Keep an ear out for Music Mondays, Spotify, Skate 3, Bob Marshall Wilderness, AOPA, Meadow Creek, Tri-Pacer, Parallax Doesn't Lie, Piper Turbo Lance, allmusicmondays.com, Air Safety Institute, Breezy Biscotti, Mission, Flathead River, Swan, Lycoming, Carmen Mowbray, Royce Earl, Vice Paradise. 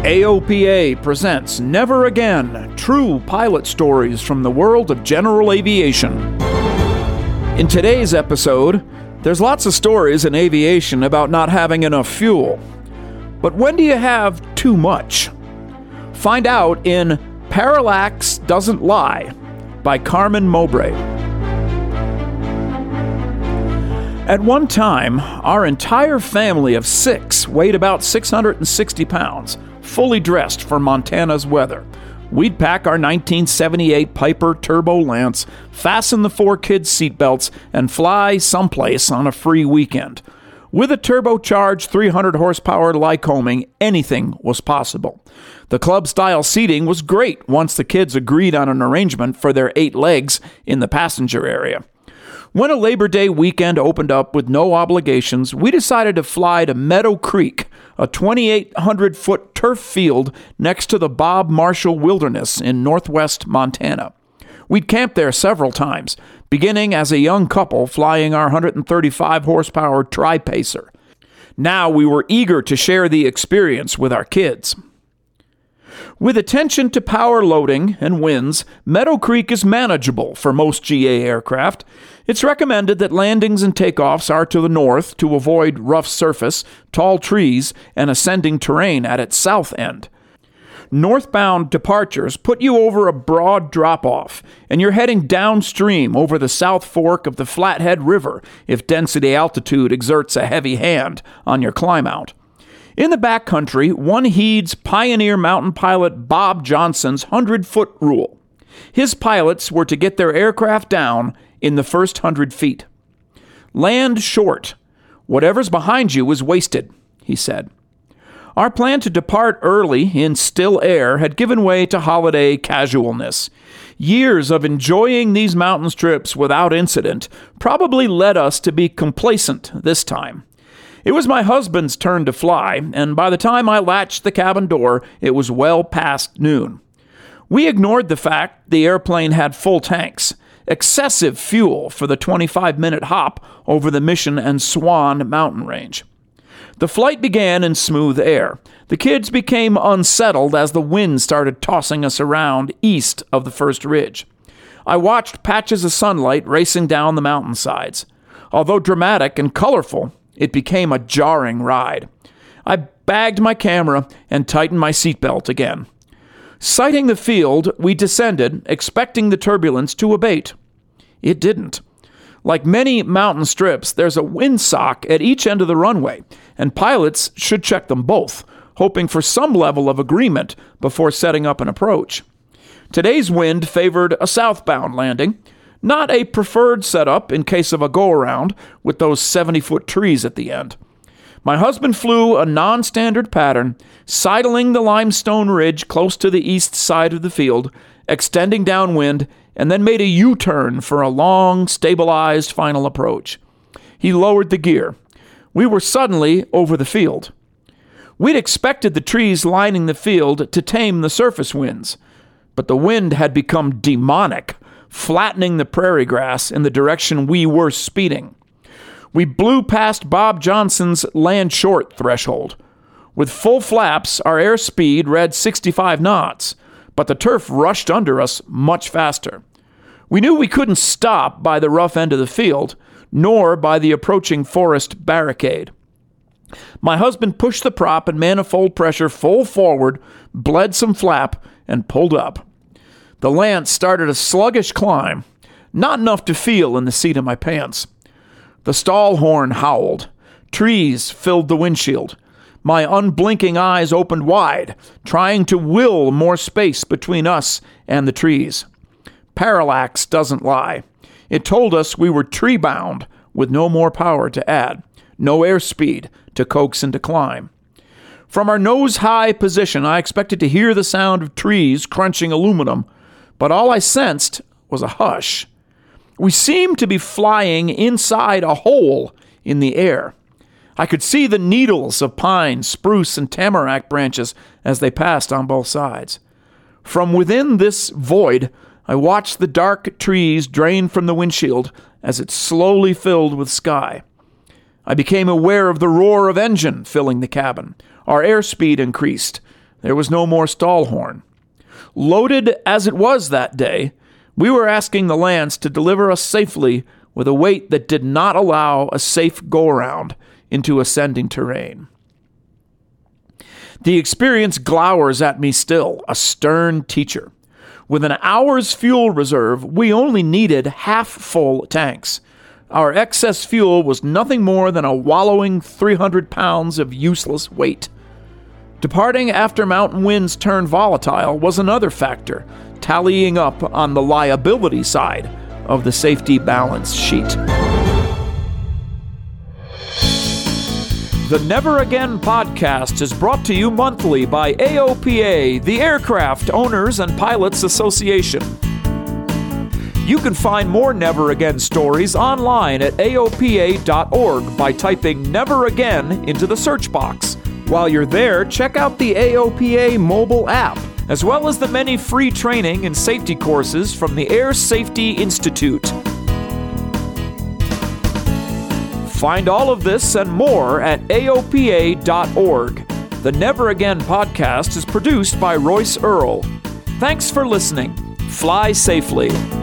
AOPA presents Never Again, True Pilot Stories from the World of General Aviation. In today's episode, there's lots of stories in aviation about not having enough fuel. But when do you have too much? Find out in Parallax Doesn't Lie by Carmen Mowbray. At one time, our entire family of six weighed about 660 pounds. Fully dressed for Montana's weather. We'd pack our 1978 Piper Turbo Lance, fasten the four kids' seatbelts, and fly someplace on a free weekend. With a turbocharged 300-horsepower Lycoming, anything was possible. The club-style seating was great once the kids agreed on an arrangement for their eight legs in the passenger area. When a Labor Day weekend opened up with no obligations, we decided to fly to Meadow Creek, a 2,800-foot turf field next to the Bob Marshall Wilderness in northwest Montana. We'd camped there several times, beginning as a young couple flying our 135-horsepower Tri-Pacer. Now we were eager to share the experience with our kids. With attention to power loading and winds, Meadow Creek is manageable for most GA aircraft. It's recommended that landings and takeoffs are to the north to avoid rough surface, tall trees, and ascending terrain at its south end. Northbound departures put you over a broad drop-off, and you're heading downstream over the South Fork of the Flathead River if density altitude exerts a heavy hand on your climb out. In the backcountry, one heeds pioneer mountain pilot Bob Johnson's 100-foot rule. His pilots were to get their aircraft down in the first 100 feet. Land short. Whatever's behind you is wasted, he said. Our plan to depart early in still air had given way to holiday casualness. Years of enjoying these mountain trips without incident probably led us to be complacent this time. It was my husband's turn to fly, and by the time I latched the cabin door, it was well past noon. We ignored the fact the airplane had full tanks, excessive fuel for the 25-minute hop over the Mission and Swan mountain range. The flight began in smooth air. The kids became unsettled as the wind started tossing us around east of the first ridge. I watched patches of sunlight racing down the mountainsides. Although dramatic and colorful, it became a jarring ride. I bagged my camera and tightened my seatbelt again. Sighting the field, we descended, expecting the turbulence to abate. It didn't. Like many mountain strips, there's a windsock at each end of the runway, and pilots should check them both, hoping for some level of agreement before setting up an approach. Today's wind favored a southbound landing. Not a preferred setup in case of a go-around with those 70-foot trees at the end. My husband flew a non-standard pattern, sidling the limestone ridge close to the east side of the field, extending downwind, and then made a U-turn for a long, stabilized final approach. He lowered the gear. We were suddenly over the field. We'd expected the trees lining the field to tame the surface winds, but the wind had become demonic, flattening the prairie grass in the direction we were speeding. We blew past Bob Johnson's land short threshold. With full flaps, our airspeed read 65 knots, but the turf rushed under us much faster. We knew we couldn't stop by the rough end of the field, nor by the approaching forest barricade. My husband pushed the prop and manifold pressure full forward, bled some flap, and pulled up. The Lance started a sluggish climb. not enough to feel in the seat of my pants. The stall horn howled. Trees filled the windshield. My unblinking eyes opened wide, trying to will more space between us and the trees. Parallax doesn't lie. It told us we were tree-bound with no more power to add, no airspeed to coax and to climb. From our nose-high position, I expected to hear the sound of trees crunching aluminum, but all I sensed was a hush. We seemed to be flying inside a hole in the air. I could see the needles of pine, spruce, and tamarack branches as they passed on both sides. From within this void, I watched the dark trees drain from the windshield as it slowly filled with sky. I became aware of the roar of engine filling the cabin. Our airspeed increased. There was no more stall horn. Loaded as it was that day, we were asking the Lance to deliver us safely with a weight that did not allow a safe go-round into ascending terrain. The experience glowers at me still, a stern teacher. With an hour's fuel reserve, we only needed half-full tanks. Our excess fuel was nothing more than a wallowing 300 pounds of useless weight. Departing after mountain winds turned volatile was another factor, tallying up on the liability side of the safety balance sheet. The Never Again podcast is brought to you monthly by AOPA, the Aircraft Owners and Pilots Association. You can find more Never Again stories online at AOPA.org by typing Never Again into the search box. While you're there, check out the AOPA mobile app, as well as the many free training and safety courses from the Air Safety Institute. Find all of this and more at AOPA.org. The Never Again podcast is produced by Royce Earl. Thanks for listening. Fly safely.